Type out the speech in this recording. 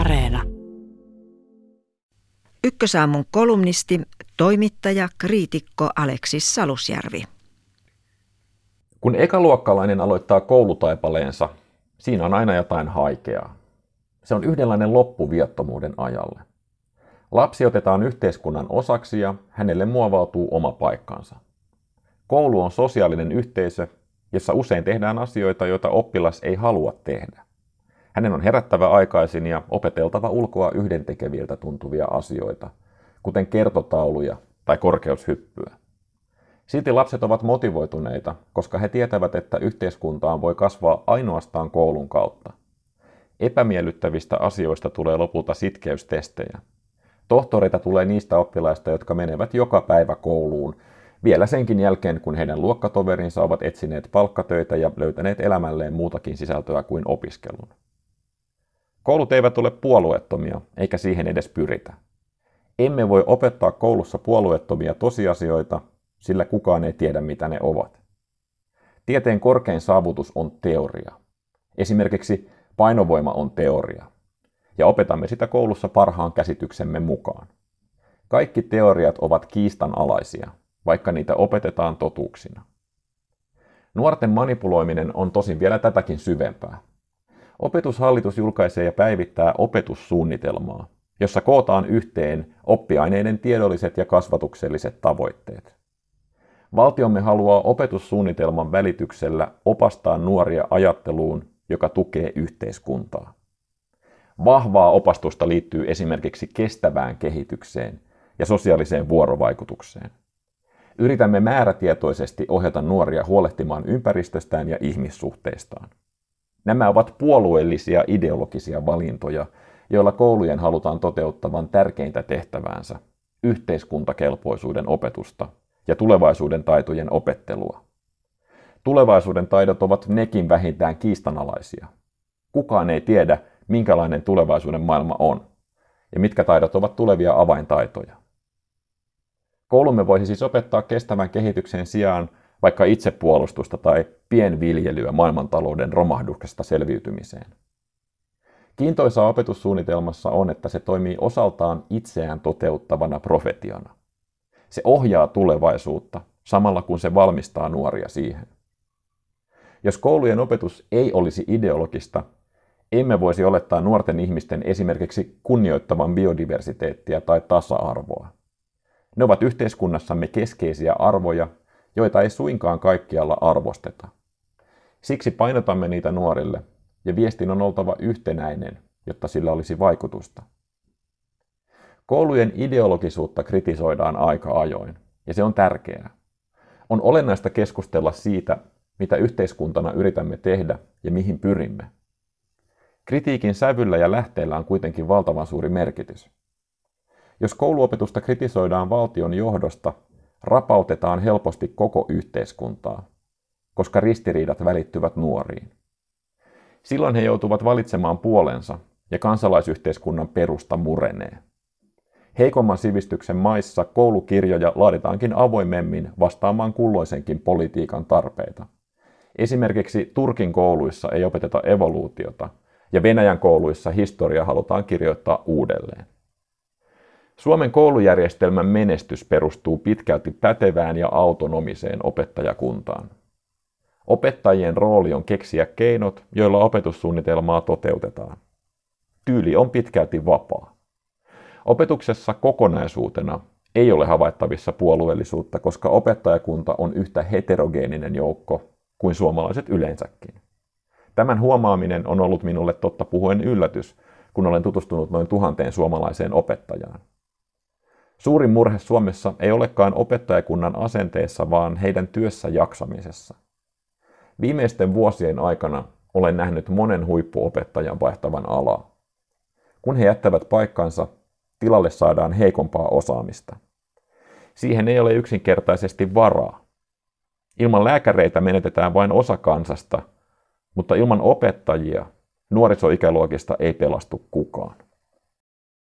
Areena. Ykkösaamun kolumnisti, toimittaja, kriitikko Alexis Salusjärvi. Kun ekaluokkalainen aloittaa koulutaipaleensa, siinä on aina jotain haikeaa. Se on yhdenlainen loppu viattomuuden ajalle. Lapsi otetaan yhteiskunnan osaksi ja hänelle muovautuu oma paikkansa. Koulu on sosiaalinen yhteisö, jossa usein tehdään asioita, joita oppilas ei halua tehdä. Hänen on herättävä aikaisin ja opeteltava ulkoa yhdentekeviltä tuntuvia asioita, kuten kertotauluja tai korkeushyppyä. Silti lapset ovat motivoituneita, koska he tietävät, että yhteiskuntaan voi kasvaa ainoastaan koulun kautta. Epämiellyttävistä asioista tulee lopulta sitkeystestejä. Tohtoreita tulee niistä oppilaista, jotka menevät joka päivä kouluun, vielä senkin jälkeen, kun heidän luokkatoverinsa ovat etsineet palkkatöitä ja löytäneet elämälleen muutakin sisältöä kuin opiskelun. Koulut eivät ole puolueettomia, eikä siihen edes pyritä. Emme voi opettaa koulussa puolueettomia tosiasioita, sillä kukaan ei tiedä, mitä ne ovat. Tieteen korkein saavutus on teoria. Esimerkiksi painovoima on teoria. Ja opetamme sitä koulussa parhaan käsityksemme mukaan. Kaikki teoriat ovat kiistanalaisia, vaikka niitä opetetaan totuuksina. Nuorten manipuloiminen on tosin vielä tätäkin syvempää. Opetushallitus julkaisee ja päivittää opetussuunnitelmaa, jossa kootaan yhteen oppiaineiden tiedolliset ja kasvatukselliset tavoitteet. Valtiomme haluaa opetussuunnitelman välityksellä opastaa nuoria ajatteluun, joka tukee yhteiskuntaa. Vahvaa opastusta liittyy esimerkiksi kestävään kehitykseen ja sosiaaliseen vuorovaikutukseen. Yritämme määrätietoisesti ohjata nuoria huolehtimaan ympäristöstään ja ihmissuhteistaan. Nämä ovat puolueellisia ideologisia valintoja, joilla koulujen halutaan toteuttavan tärkeintä tehtäväänsä, yhteiskuntakelpoisuuden opetusta ja tulevaisuuden taitojen opettelua. Tulevaisuuden taidot ovat nekin vähintään kiistanalaisia. Kukaan ei tiedä, minkälainen tulevaisuuden maailma on ja mitkä taidot ovat tulevia avaintaitoja. Koulumme voisi siis opettaa kestävän kehityksen sijaan vaikka itsepuolustusta tai pienviljelyä maailmantalouden romahduksesta selviytymiseen. Kiintoisaa opetussuunnitelmassa on, että se toimii osaltaan itseään toteuttavana profetiana. Se ohjaa tulevaisuutta samalla kun se valmistaa nuoria siihen. Jos koulujen opetus ei olisi ideologista, emme voisi olettaa nuorten ihmisten esimerkiksi kunnioittavan biodiversiteettiä tai tasa-arvoa. Ne ovat yhteiskunnassamme keskeisiä arvoja, joita ei suinkaan kaikkialla arvosteta. Siksi painotamme niitä nuorille, ja viestin on oltava yhtenäinen, jotta sillä olisi vaikutusta. Koulujen ideologisuutta kritisoidaan aika ajoin, ja se on tärkeää. On olennaista keskustella siitä, mitä yhteiskuntana yritämme tehdä ja mihin pyrimme. Kritiikin sävyllä ja lähteellä on kuitenkin valtavan suuri merkitys. Jos kouluopetusta kritisoidaan valtion johdosta, rapautetaan helposti koko yhteiskuntaa, koska ristiriidat välittyvät nuoriin. Silloin he joutuvat valitsemaan puolensa ja kansalaisyhteiskunnan perusta murenee. Heikomman sivistyksen maissa koulukirjoja laaditaankin avoimemmin vastaamaan kulloisenkin politiikan tarpeita. Esimerkiksi Turkin kouluissa ei opeteta evoluutiota ja Venäjän kouluissa historia halutaan kirjoittaa uudelleen. Suomen koulujärjestelmän menestys perustuu pitkälti pätevään ja autonomiseen opettajakuntaan. Opettajien rooli on keksiä keinot, joilla opetussuunnitelmaa toteutetaan. Tyyli on pitkälti vapaa. Opetuksessa kokonaisuutena ei ole havaittavissa puolueellisuutta, koska opettajakunta on yhtä heterogeeninen joukko kuin suomalaiset yleensäkin. Tämän huomaaminen on ollut minulle totta puhuen yllätys, kun olen tutustunut noin 1000 suomalaiseen opettajaan. Suurin murhe Suomessa ei olekaan opettajakunnan asenteessa, vaan heidän työssä jaksamisessa. Viimeisten vuosien aikana olen nähnyt monen huippuopettajan vaihtavan alaa. Kun he jättävät paikkansa, tilalle saadaan heikompaa osaamista. Siihen ei ole yksinkertaisesti varaa. Ilman lääkäreitä menetetään vain osa kansasta, mutta ilman opettajia nuorisoikäluokista ei pelastu kukaan.